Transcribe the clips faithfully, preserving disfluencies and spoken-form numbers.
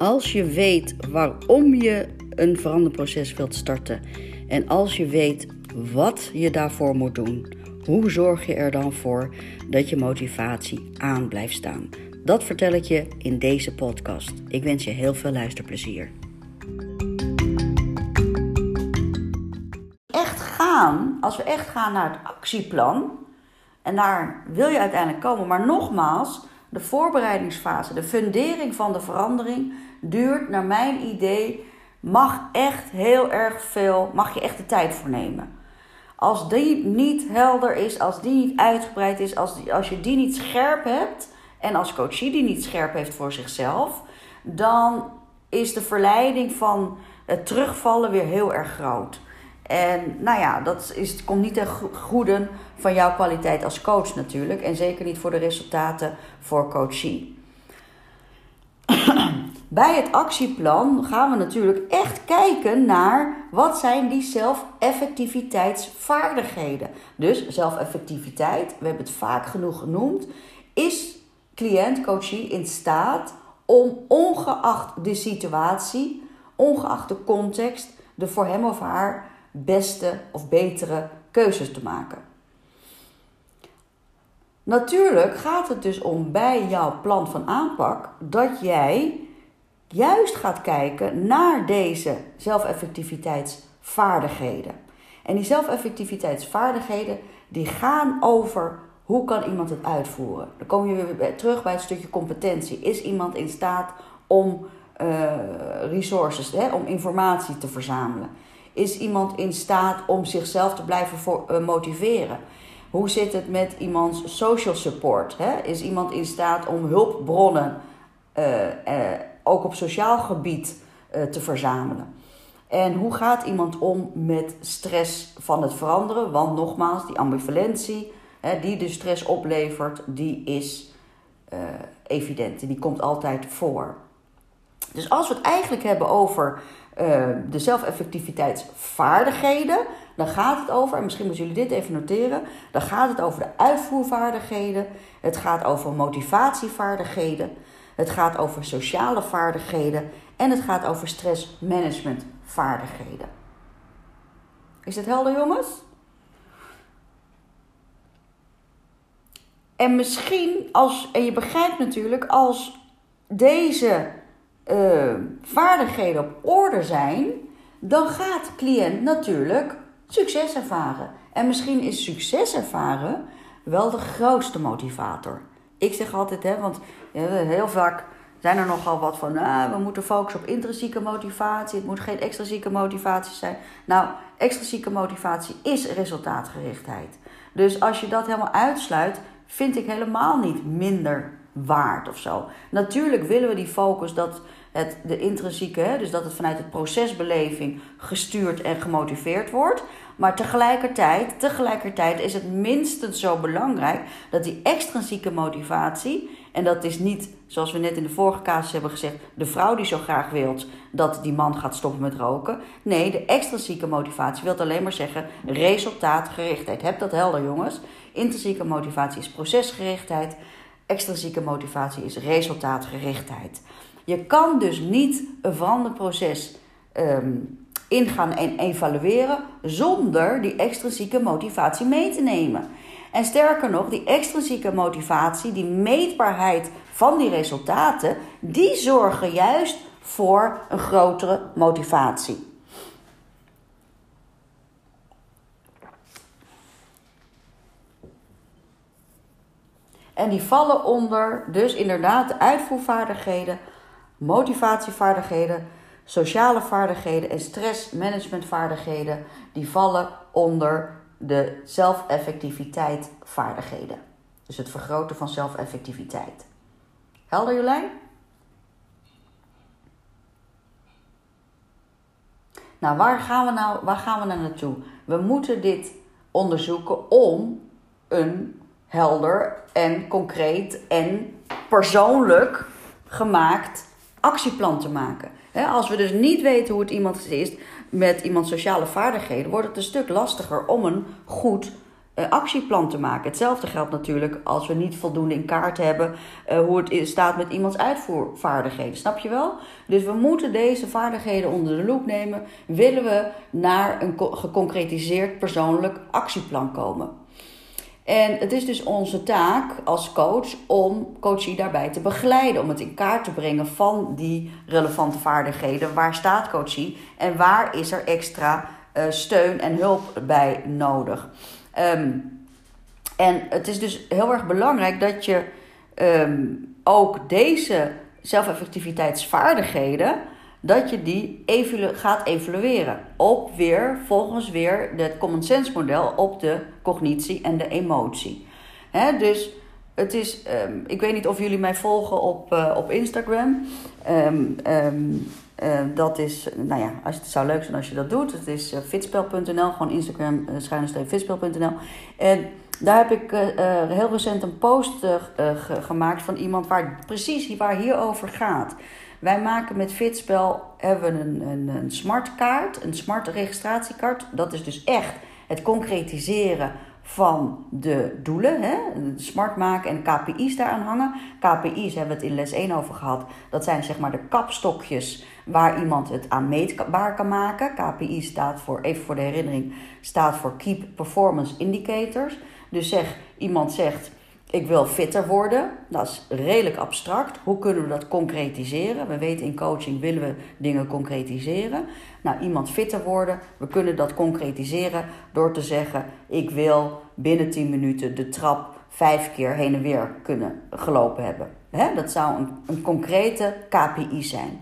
Als je weet waarom je een veranderproces wilt starten en als je weet wat je daarvoor moet doen, hoe zorg je er dan voor dat je motivatie aan blijft staan? Dat vertel ik je in deze podcast. Ik wens je heel veel luisterplezier. Echt gaan, als we echt gaan naar het actieplan, en daar wil je uiteindelijk komen, maar nogmaals, de voorbereidingsfase, de fundering van de verandering duurt naar mijn idee, mag echt heel erg veel, mag je echt de tijd voor nemen. Als die niet helder is, als die niet uitgebreid is, als, die, als je die niet scherp hebt en als coachie die niet scherp heeft voor zichzelf, dan is de verleiding van het terugvallen weer heel erg groot. En nou ja, dat is, komt niet ten goede van jouw kwaliteit als coach natuurlijk. En zeker niet voor de resultaten voor coachie. Bij het actieplan gaan we natuurlijk echt kijken naar wat zijn die zelfeffectiviteitsvaardigheden. Dus zelfeffectiviteit, we hebben het vaak genoeg genoemd, is cliënt, coachie in staat om ongeacht de situatie, ongeacht de context, de voor hem of haar beste of betere keuzes te maken. Natuurlijk gaat het dus om bij jouw plan van aanpak dat jij juist gaat kijken naar deze zelfeffectiviteitsvaardigheden. En die zelfeffectiviteitsvaardigheden die gaan over hoe kan iemand het uitvoeren. Dan kom je weer terug bij het stukje competentie. Is iemand in staat om uh, resources, hè, om informatie te verzamelen? Is iemand in staat om zichzelf te blijven voor, uh, motiveren? Hoe zit het met iemands social support? Hè? Is iemand in staat om hulpbronnen uh, uh, ook op sociaal gebied uh, te verzamelen? En hoe gaat iemand om met stress van het veranderen? Want nogmaals, die ambivalentie hè, die de stress oplevert, die is uh, evident en die komt altijd voor. Dus als we het eigenlijk hebben over uh, de zelfeffectiviteitsvaardigheden, dan gaat het over, en misschien moeten jullie dit even noteren, dan gaat het over de uitvoervaardigheden, het gaat over motivatievaardigheden, het gaat over sociale vaardigheden en het gaat over stressmanagementvaardigheden. Is dit helder, jongens? En misschien, als, en je begrijpt natuurlijk, als deze Uh, vaardigheden op orde zijn, dan gaat de cliënt natuurlijk succes ervaren. En misschien is succes ervaren wel de grootste motivator. Ik zeg altijd, hè, want heel vaak zijn er nogal wat van, ah, we moeten focussen op intrinsieke motivatie, het moet geen extrinsieke motivatie zijn. Nou, extrinsieke motivatie is resultaatgerichtheid. Dus als je dat helemaal uitsluit, vind ik helemaal niet minder waard of zo. Natuurlijk willen we die focus dat het de intrinsieke, hè, dus dat het vanuit het procesbeleving gestuurd en gemotiveerd wordt. Maar tegelijkertijd, tegelijkertijd is het minstens zo belangrijk dat die extrinsieke motivatie, en dat is niet, zoals we net in de vorige casus hebben gezegd, de vrouw die zo graag wil dat die man gaat stoppen met roken. Nee, de extrinsieke motivatie wil alleen maar zeggen resultaatgerichtheid. Heb dat helder, jongens. Intrinsieke motivatie is procesgerichtheid. Extrinsieke motivatie is resultaatgerichtheid. Je kan dus niet een veranderproces um, ingaan en evalueren zonder die extrinsieke motivatie mee te nemen. En sterker nog, die extrinsieke motivatie, die meetbaarheid van die resultaten, die zorgen juist voor een grotere motivatie. En die vallen onder, dus inderdaad, de uitvoervaardigheden, motivatievaardigheden, sociale vaardigheden en stressmanagementvaardigheden. Die vallen onder de zelfeffectiviteitvaardigheden. Dus het vergroten van zelfeffectiviteit. Helder, Jolijn? Nou, waar gaan we nou, waar gaan we nou naartoe? We moeten dit onderzoeken om een helder en concreet en persoonlijk gemaakt actieplan te maken. Als we dus niet weten hoe het iemand is met iemands sociale vaardigheden, wordt het een stuk lastiger om een goed actieplan te maken. Hetzelfde geldt natuurlijk als we niet voldoende in kaart hebben uh, hoe het staat met iemands uitvoervaardigheden. Snap je wel? Dus we moeten deze vaardigheden onder de loep nemen. Willen we naar een geconcretiseerd persoonlijk actieplan komen? En het is dus onze taak als coach om coachie daarbij te begeleiden. Om het in kaart te brengen van die relevante vaardigheden. Waar staat coachie en waar is er extra uh, steun en hulp bij nodig? Um, en het is dus heel erg belangrijk dat je um, ook deze zelfeffectiviteitsvaardigheden, dat je die evalu- gaat evalueren. Op weer, volgens weer het common sense model op de cognitie en de emotie. He, dus het is, um, ik weet niet of jullie mij volgen op, uh, op Instagram. Um, um, uh, dat is, nou ja, als, het zou leuk zijn als je dat doet. Het is uh, fitspel punt n l, gewoon Instagram, uh, schuinstreep fitspel punt n l. En daar heb ik uh, uh, heel recent een post uh, ge- gemaakt van iemand waar precies waar hierover gaat. Wij maken met Fitspel hebben een, een, een smart kaart, een smart registratiekaart. Dat is dus echt het concretiseren van de doelen. Hè? Smart maken en K P I's daaraan hangen. K P I's hebben we het in les één over gehad. Dat zijn zeg maar de kapstokjes waar iemand het aan meetbaar kan maken. K P I staat voor, even voor de herinnering, staat voor Key Performance Indicators. Dus zeg, iemand zegt: ik wil fitter worden. Dat is redelijk abstract. Hoe kunnen we dat concretiseren? We weten in coaching willen we dingen concretiseren. Nou, iemand fitter worden. We kunnen dat concretiseren door te zeggen: ik wil binnen tien minuten de trap vijf keer heen en weer kunnen gelopen hebben. Hè? Dat zou een, een concrete K P I zijn.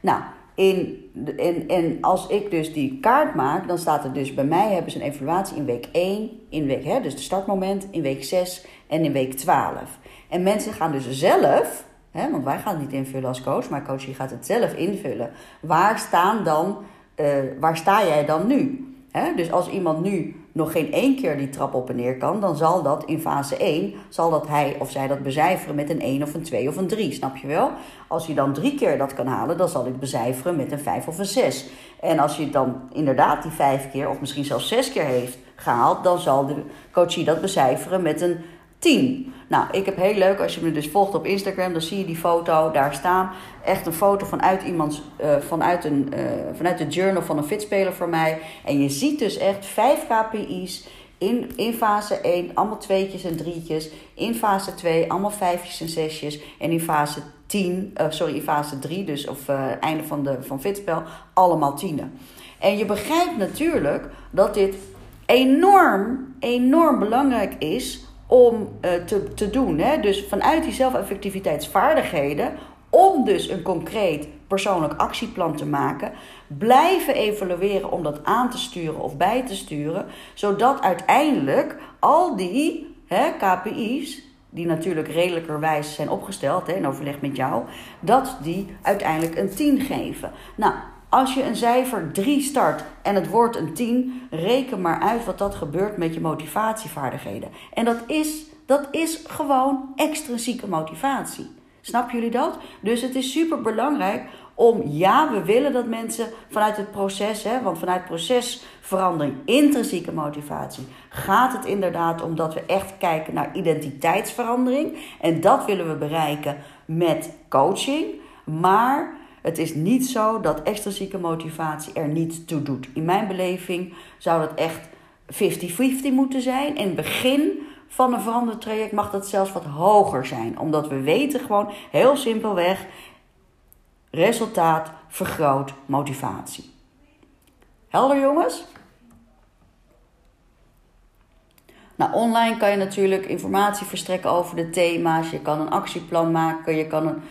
Nou, in, in, en als ik dus die kaart maak, dan staat er dus bij mij hebben ze een evaluatie in week één, in week, hè, dus de startmoment, in week zes... en in week twaalf. En mensen gaan dus zelf, hè, want wij gaan het niet invullen als coach, maar coach gaat het zelf invullen. Waar, staan dan, uh, waar sta jij dan nu? Hè? Dus als iemand nu nog geen één keer die trap op en neer kan, dan zal dat in fase één, zal dat hij of zij dat becijferen met een één of een twee of een drie, snap je wel? Als hij dan drie keer dat kan halen, dan zal hij het becijferen met een vijf of een zes. En als je dan inderdaad die vijf keer of misschien zelfs zes keer heeft gehaald, dan zal de coach dat becijferen met een tien. Nou, ik heb heel leuk, als je me dus volgt op Instagram, dan zie je die foto daar staan. Echt een foto vanuit iemands, uh, vanuit, een, uh, vanuit de journal van een fitspeler voor mij. En je ziet dus echt vijf K P I's in, in fase één, allemaal tweetjes en drietjes. In fase twee, allemaal vijfjes en zesjes. En in fase tien, uh, sorry, in fase drie, dus of uh, einde van, de, van Fitspel, allemaal tienen. En je begrijpt natuurlijk dat dit enorm, enorm belangrijk is om te, te doen. Hè? Dus vanuit die zelfeffectiviteitsvaardigheden, om dus een concreet persoonlijk actieplan te maken, blijven evalueren om dat aan te sturen of bij te sturen, zodat uiteindelijk al die hè, K P I's, die natuurlijk redelijkerwijs zijn opgesteld hè, in overleg met jou, dat die uiteindelijk een tien geven. Nou, als je een cijfer drie start en het wordt een tien, reken maar uit wat dat gebeurt met je motivatievaardigheden. En dat is, dat is gewoon extrinsieke motivatie. Snappen jullie dat? Dus het is super belangrijk om, ja, we willen dat mensen vanuit het proces, hè, want vanuit procesverandering, intrinsieke motivatie, gaat het inderdaad om dat we echt kijken naar identiteitsverandering. En dat willen we bereiken met coaching, maar het is niet zo dat extrinsieke motivatie er niet toe doet. In mijn beleving zou dat echt vijftig vijftig moeten zijn. In het begin van een veranderd traject mag dat zelfs wat hoger zijn. Omdat we weten gewoon heel simpelweg: resultaat vergroot motivatie. Helder, jongens? Nou, online kan je natuurlijk informatie verstrekken over de thema's. Je kan een actieplan maken, je kan een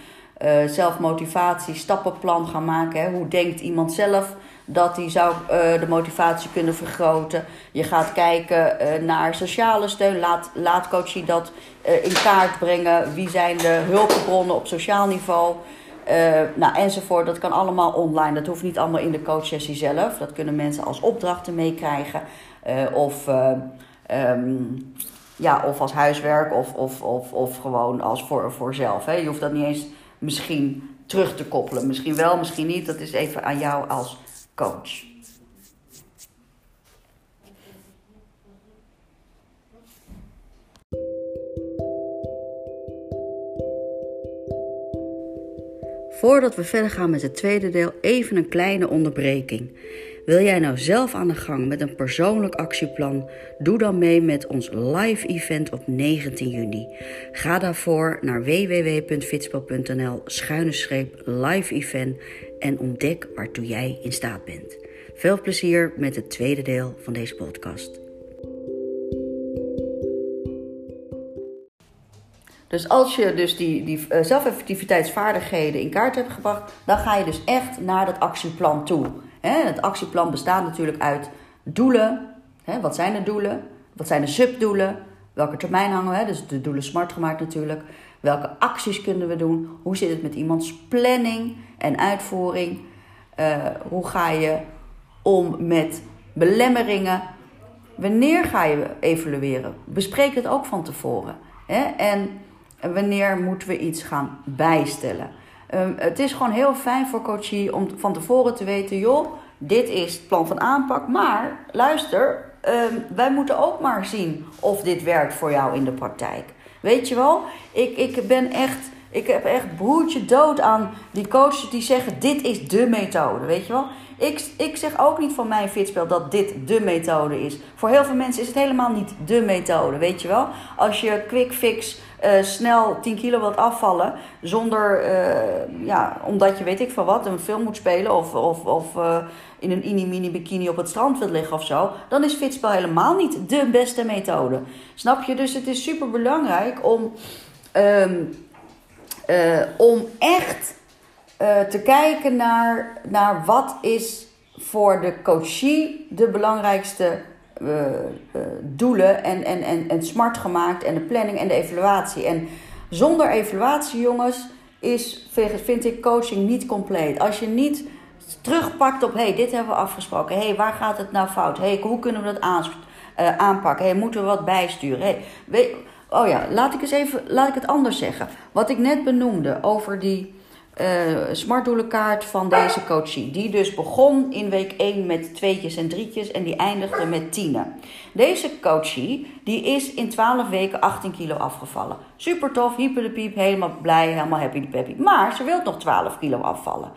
Uh, zelfmotivatie, stappenplan gaan maken. Hè? Hoe denkt iemand zelf dat hij zou uh, de motivatie kunnen vergroten? Je gaat kijken uh, naar sociale steun. Laat, laat coachie dat uh, in kaart brengen. Wie zijn de hulpbronnen op sociaal niveau? Uh, nou, enzovoort. Dat kan allemaal online. Dat hoeft niet allemaal in de coachsessie zelf. Dat kunnen mensen als opdrachten meekrijgen. Uh, of... Uh, um, ja, of als huiswerk of, of, of, of gewoon als voor, voor zelf. Hè? Je hoeft dat niet eens misschien terug te koppelen. Misschien wel, misschien niet. Dat is even aan jou als coach. Voordat we verder gaan met het tweede deel, even een kleine onderbreking. Wil jij nou zelf aan de gang met een persoonlijk actieplan? Doe dan mee met ons live event op negentien juni. Ga daarvoor naar w w w punt fitspel punt n l schuine streep live event en ontdek waartoe jij in staat bent. Veel plezier met het tweede deel van deze podcast. Dus als je dus die, die uh, zelfeffectiviteitsvaardigheden in kaart hebt gebracht, dan ga je dus echt naar dat actieplan toe. He, het actieplan bestaat natuurlijk uit doelen. He, wat zijn de doelen? Wat zijn de subdoelen? Welke termijn hangen we? He? Dus de doelen smart gemaakt natuurlijk. Welke acties kunnen we doen? Hoe zit het met iemands planning en uitvoering? Uh, hoe ga je om met belemmeringen? Wanneer ga je evalueren? Bespreek het ook van tevoren. He? En wanneer moeten we iets gaan bijstellen? Um, het is gewoon heel fijn voor coachie om van tevoren te weten, joh, dit is het plan van aanpak. Maar luister, um, wij moeten ook maar zien of dit werkt voor jou in de praktijk. Weet je wel, ik, ik ben echt, ik heb echt broertje dood aan die coaches die zeggen, dit is de methode, weet je wel. Ik, ik zeg ook niet van mijn Fitspel dat dit de methode is. Voor heel veel mensen is het helemaal niet de methode, weet je wel. Als je quick fix uh, snel tien kilo wilt afvallen, zonder, uh, ja, omdat je weet ik van wat, een film moet spelen of, of, of uh, in een inimini bikini op het strand wilt liggen of zo, dan is Fitspel helemaal niet de beste methode. Snap je? Dus het is super belangrijk om, um, uh, om echt... Uh, te kijken naar, naar wat is voor de coachie de belangrijkste uh, uh, doelen en, en, en, en smart gemaakt en de planning en de evaluatie. En zonder evaluatie, jongens, is, vind ik coaching niet compleet. Als je niet terugpakt op, hé, hey, dit hebben we afgesproken. Hé, hey, waar gaat het nou fout? Hé, hey, hoe kunnen we dat aan, uh, aanpakken? Hé, hey, moeten we wat bijsturen? Hey, weet, oh ja, laat ik, eens even, laat ik het anders zeggen. Wat ik net benoemde over die... Uh, smartdoelenkaart van deze coachie. Die dus begon in week één met tweetjes en drietjes en die eindigde met tienen. Deze coachie die is in twaalf weken achttien kilo afgevallen. Super tof, hyper de piep, helemaal blij, helemaal happy de peppy. Maar ze wil nog twaalf kilo afvallen.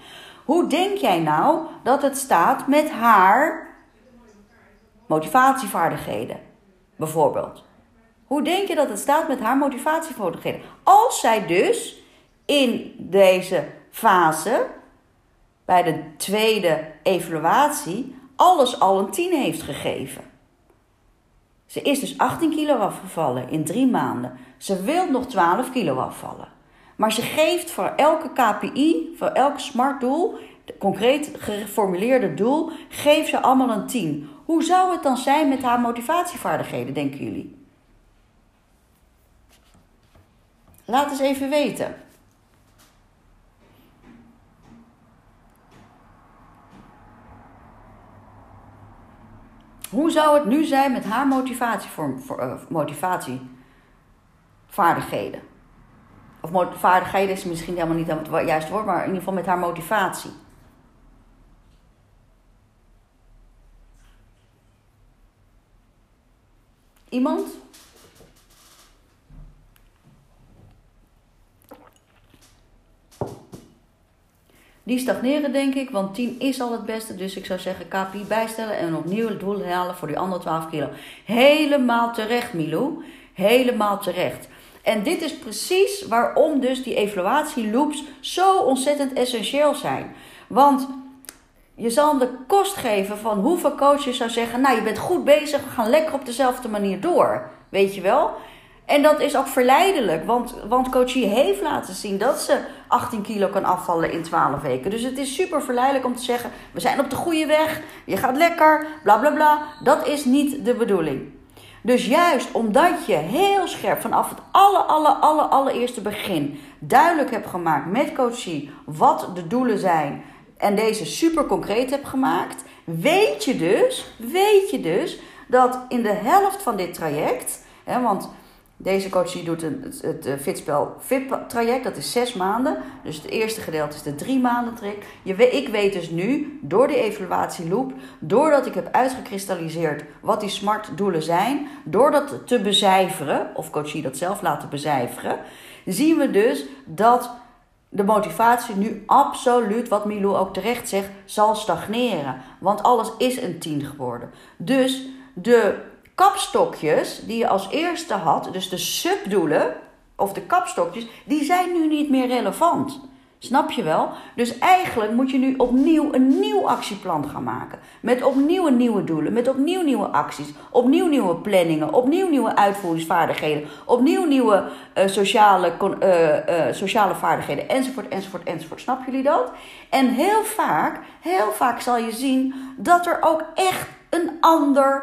Hoe denk jij nou dat het staat met haar motivatievaardigheden? Bijvoorbeeld. Hoe denk je dat het staat met haar motivatievaardigheden? Als zij dus... in deze fase, bij de tweede evaluatie, alles al een tien heeft gegeven. Ze is dus achttien kilo afgevallen in drie maanden. Ze wil nog twaalf kilo afvallen. Maar ze geeft voor elke K P I, voor elk smart doel, concreet geformuleerde doel, geeft ze allemaal een tien. Hoe zou het dan zijn met haar motivatievaardigheden, denken jullie? Laat eens even weten. Hoe zou het nu zijn met haar motivatie voor, voor, uh, motivatievaardigheden? Of mot- vaardigheden is misschien helemaal niet het juiste woord, maar in ieder geval met haar motivatie. Iemand? Die stagneren, denk ik, want tien is al het beste. Dus ik zou zeggen K P I bijstellen en opnieuw het doel halen voor die andere twaalf kilo. Helemaal terecht, Milou. Helemaal terecht. En dit is precies waarom dus die evaluatieloops zo ontzettend essentieel zijn. Want je zal hem de kost geven van hoeveel coaches zou zeggen... nou, je bent goed bezig, we gaan lekker op dezelfde manier door. Weet je wel? En dat is ook verleidelijk, want, want coachie heeft laten zien dat ze achttien kilo kan afvallen in twaalf weken. Dus het is super verleidelijk om te zeggen, we zijn op de goede weg, je gaat lekker, bla bla bla. Dat is niet de bedoeling. Dus juist omdat je heel scherp vanaf het alle, alle, alle, allereerste begin duidelijk hebt gemaakt met coachie wat de doelen zijn en deze super concreet hebt gemaakt, weet je dus, weet je dus dat in de helft van dit traject, hè, want... Deze coachie doet het, het, het Fitspel V I P-traject, dat is zes maanden. Dus het eerste gedeelte is de drie maanden traject. Je weet, ik weet dus nu, door de evaluatieloop, doordat ik heb uitgekristalliseerd wat die SMART-doelen zijn, door dat te becijferen, of coachie dat zelf laten becijferen, zien we dus dat de motivatie nu absoluut, wat Milou ook terecht zegt, zal stagneren. Want alles is een tien geworden. Dus de kapstokjes die je als eerste had, dus de subdoelen of de kapstokjes, die zijn nu niet meer relevant. Snap je wel? Dus eigenlijk moet je nu opnieuw een nieuw actieplan gaan maken. Met opnieuw nieuwe doelen, met opnieuw nieuwe acties, opnieuw nieuwe planningen, opnieuw nieuwe uitvoeringsvaardigheden, opnieuw nieuwe uh, sociale, uh, uh, sociale vaardigheden, enzovoort, enzovoort, enzovoort. Snap jullie dat? En heel vaak, heel vaak zal je zien dat er ook echt een ander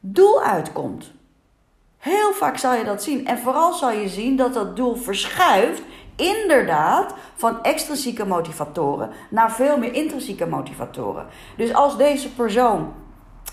doel uitkomt. Heel vaak zal je dat zien. En vooral zal je zien dat dat doel verschuift, inderdaad, van extrinsieke motivatoren naar veel meer intrinsieke motivatoren. Dus als deze persoon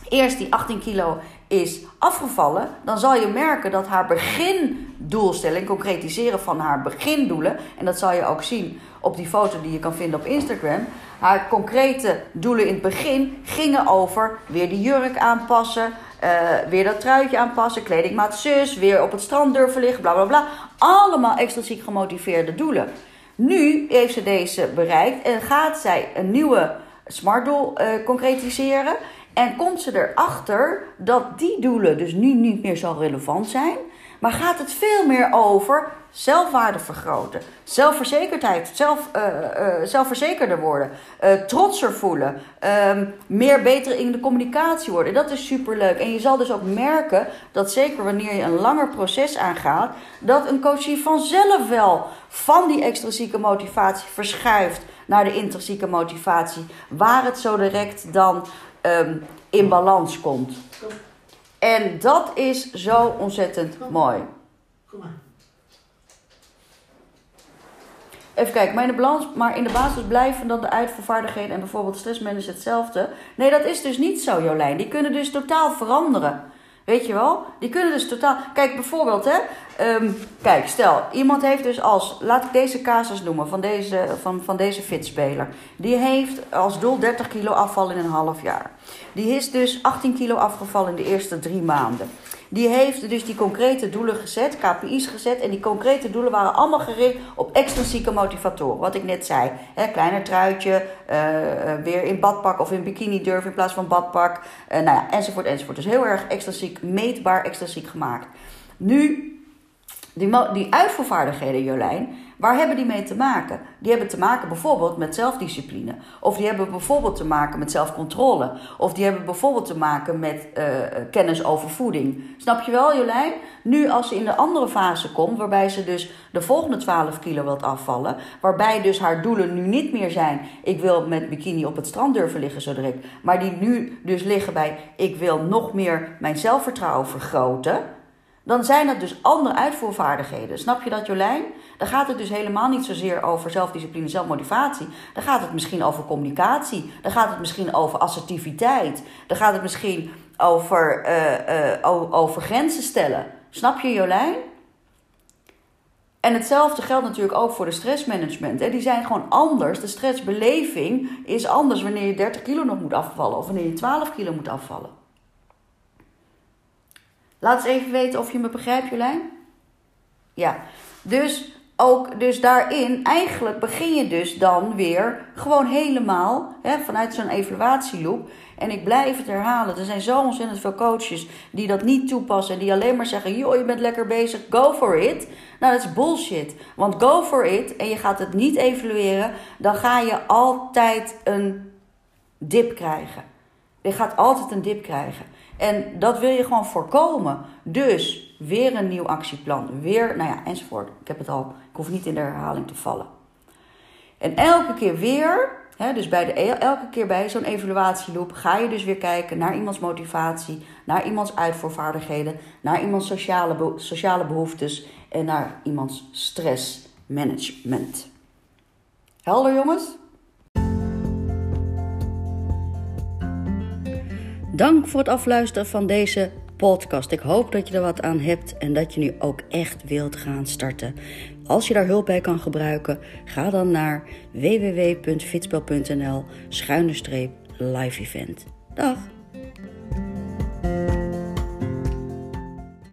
eerst die achttien kilo is afgevallen, dan zal je merken dat haar begindoelstelling, concretiseren van haar begindoelen, en dat zal je ook zien op die foto die je kan vinden op Instagram, haar concrete doelen in het begin gingen over weer die jurk aanpassen, Uh, weer dat truitje aanpassen, kledingmaat zus, weer op het strand durven liggen, bla bla bla. Allemaal extrinsiek gemotiveerde doelen. Nu heeft ze deze bereikt en gaat zij een nieuwe SMART-doel uh, concretiseren. En komt ze erachter dat die doelen dus nu niet meer zo relevant zijn. Maar gaat het veel meer over zelfwaarde vergroten, zelfverzekerdheid, zelf, uh, uh, zelfverzekerder worden, uh, trotser voelen, uh, meer beter in de communicatie worden. Dat is superleuk. En je zal dus ook merken dat zeker wanneer je een langer proces aangaat, dat een coachie vanzelf wel van die extrinsieke motivatie verschuift naar de intrinsieke motivatie, waar het zo direct dan um, in balans komt. En dat is zo ontzettend mooi. Kom maar. Even kijken, maar in, de balans, maar in de basis blijven dan de uitvoervaardigheden en bijvoorbeeld stressmanage hetzelfde. Nee, dat is dus niet zo, Jolijn. Die kunnen dus totaal veranderen. Weet je wel? Die kunnen dus totaal... Kijk, bijvoorbeeld, hè. Um, kijk, stel, iemand heeft dus als... Laat ik deze casus noemen van deze, van, van deze fitspeler. Die heeft als doel dertig kilo afval in een half jaar. Die is dus achttien kilo afgevallen in de eerste drie maanden. Die heeft dus die concrete doelen gezet, K P I's gezet. En die concrete doelen waren allemaal gericht op extrinsieke motivatoren. Wat ik net zei. Hè, kleiner truitje, uh, weer in badpak of in bikini durven in plaats van badpak. Uh, nou ja, enzovoort, enzovoort. Dus heel erg extrinsiek, meetbaar extrinsiek gemaakt. Nu, die, die uitvoervaardigheden, Jolijn, waar hebben die mee te maken? Die hebben te maken bijvoorbeeld met zelfdiscipline. Of die hebben bijvoorbeeld te maken met zelfcontrole. Of die hebben bijvoorbeeld te maken met uh, kennis over voeding. Snap je wel, Jolijn? Nu als ze in de andere fase komt, waarbij ze dus de volgende twaalf kilo wilt afvallen. Waarbij dus haar doelen nu niet meer zijn, ik wil met bikini op het strand durven liggen zo direct. Maar die nu dus liggen bij, ik wil nog meer mijn zelfvertrouwen vergroten. Dan zijn dat dus andere uitvoervaardigheden. Snap je dat, Jolijn? Dan gaat het dus helemaal niet zozeer over zelfdiscipline, zelfmotivatie. Dan gaat het misschien over communicatie. Dan gaat het misschien over assertiviteit. Dan gaat het misschien over, uh, uh, over grenzen stellen. Snap je, Jolijn? En hetzelfde geldt natuurlijk ook voor de stressmanagement. Hè? Die zijn gewoon anders. De stressbeleving is anders wanneer je dertig kilo nog moet afvallen. Of wanneer je twaalf kilo moet afvallen. Laat eens even weten of je me begrijpt, Jolijn. Ja, dus ook dus daarin eigenlijk begin je dus dan weer gewoon helemaal hè, vanuit zo'n evaluatieloop. En ik blijf het herhalen. Er zijn zo ontzettend veel coaches die dat niet toepassen. En die alleen maar zeggen, joh, je bent lekker bezig, go for it. Nou, dat is bullshit. Want go for it en je gaat het niet evalueren, dan ga je altijd een dip krijgen. Je gaat altijd een dip krijgen. En dat wil je gewoon voorkomen. Dus weer een nieuw actieplan. Weer, nou ja, enzovoort. Ik heb het al, ik hoef niet in de herhaling te vallen. En elke keer weer, hè, dus bij de, elke keer bij zo'n evaluatieloop ga je dus weer kijken naar iemands motivatie, naar iemands uitvoervaardigheden, naar iemands sociale, be, sociale behoeftes en naar iemands stressmanagement. Helder, jongens? Dank voor het afluisteren van deze podcast. Ik hoop dat je er wat aan hebt en dat je nu ook echt wilt gaan starten. Als je daar hulp bij kan gebruiken, ga dan naar w w w punt fitspel punt n l schuine streep live event. Dag!